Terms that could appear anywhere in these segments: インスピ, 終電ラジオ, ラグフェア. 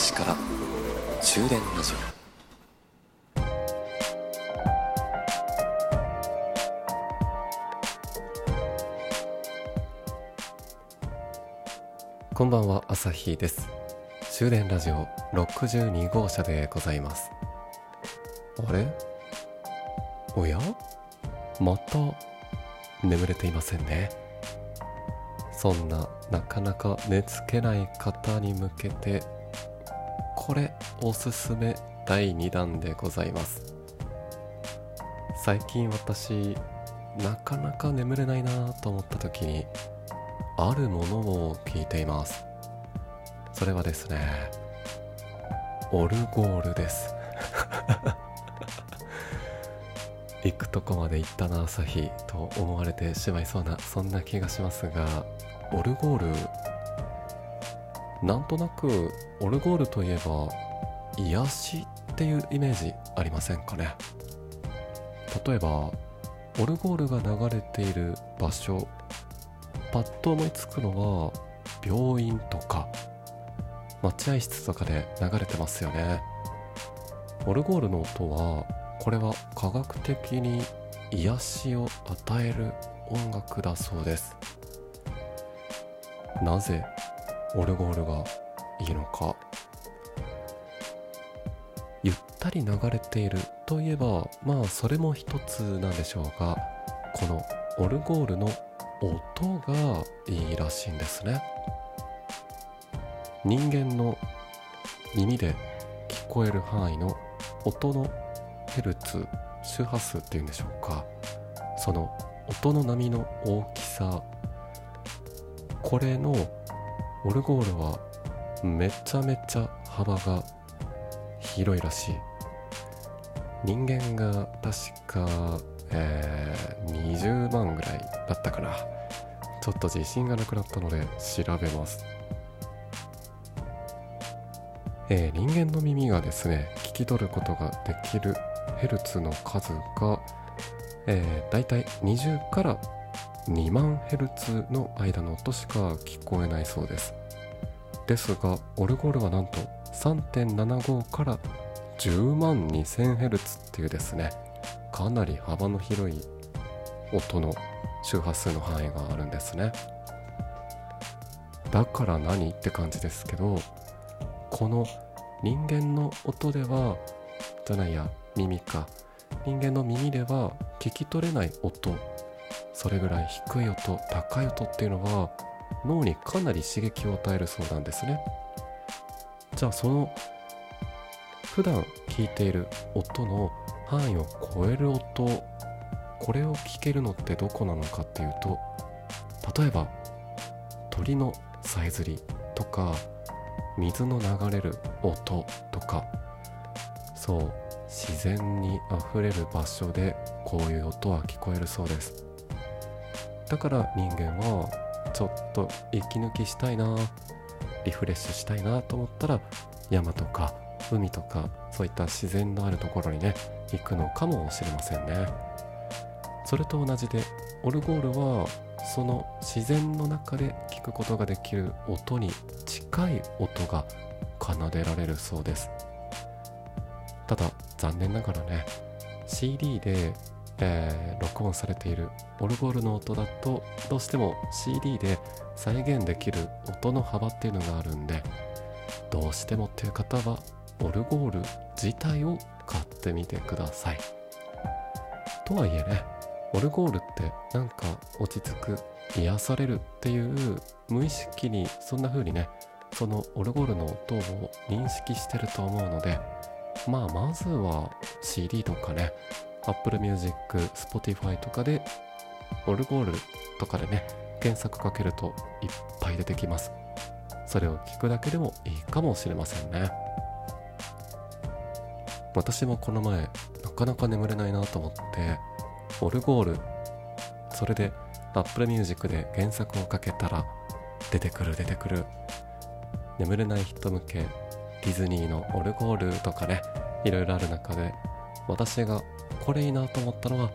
石から終電ラジオ。こんばんは、朝日です。終電ラジオ62号車でございます。あれ、おや、また眠れていませんね。そんななかなか寝つけない方に向けて、これおすすめ第2弾でございます。最近私なかなか眠れないなと思った時に、あるものを聞いています。それはですね、オルゴールです。行くとこまで行ったな朝日と思われてしまいそうな、そんな気がしますが、オルゴール、なんとなくオルゴールといえば癒しっていうイメージありませんかね。例えばオルゴールが流れている場所、パッと思いつくのは病院とか待合室とかで流れてますよね。オルゴールの音は、これは科学的に癒しを与える音楽だそうです。なぜオルゴールがいいのか。ゆったり流れているといえば、まあそれも一つなんでしょうが、このオルゴールの音がいいらしいんですね。人間の耳で聞こえる範囲の音のヘルツ、周波数っていうんでしょうか、その音の波の大きさ、これのオルゴールはめちゃめちゃ幅が広いらしい。人間が確か20万ぐらいだったかな。ちょっと自信がなくなったので調べます。人間の耳がですね、聞き取ることができるヘルツの数が、だいたい20から2万ヘルツの間の音しか聞こえないそうです。ですがオルゴールはなんと 3.75 から10万2000ヘルツっていうですね、かなり幅の広い音の周波数の範囲があるんですね。だから何って感じですけど、この人間の音ではじゃないや耳か、人間の耳では聞き取れない音、それぐらい低い音、高い音っていうのは脳にかなり刺激を与えるそうなんですね。じゃあその普段聞いている音の範囲を超える音、これを聞けるのってどこなのかっていうと、例えば鳥のさえずりとか水の流れる音とか、そう自然にあふれる場所でこういう音は聞こえるそうです。だから人間はちょっと息抜きしたいな、リフレッシュしたいなと思ったら、山とか海とかそういった自然のあるところにね、行くのかもしれませんね。それと同じでオルゴールはその自然の中で聞くことができる音に近い音が奏でられるそうです。ただ残念ながらね、 CD で、録音されているオルゴールの音だと、どうしても CD で再現できる音の幅っていうのがあるんで、どうしてもっていう方はオルゴール自体を買ってみてください。とはいえね、オルゴールってなんか落ち着く、癒されるっていう、無意識にそんな風にね、そのオルゴールの音を認識してると思うので、まあまずは CD とかね、 Apple Music、Spotify とかでオルゴールとかでね、検索かけるといっぱい出てきます。それを聞くだけでもいいかもしれませんね。私もこの前なかなか眠れないなと思って、オルゴール、それで Apple Music で検索をかけたら出てくる眠れない人向けディズニーのオルゴールとかね、いろいろある中で、私がこれいいなと思ったのは、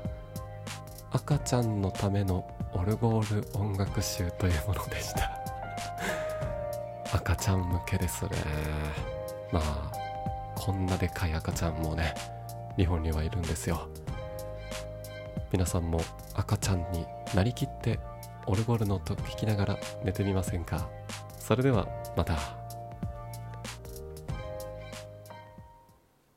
赤ちゃんのためのオルゴール音楽集というものでした。赤ちゃん向けですね。まあこんなでかい赤ちゃんもね日本にはいるんですよ。皆さんも赤ちゃんになりきってオルゴールの音を聞きながら寝てみませんか。それではまた。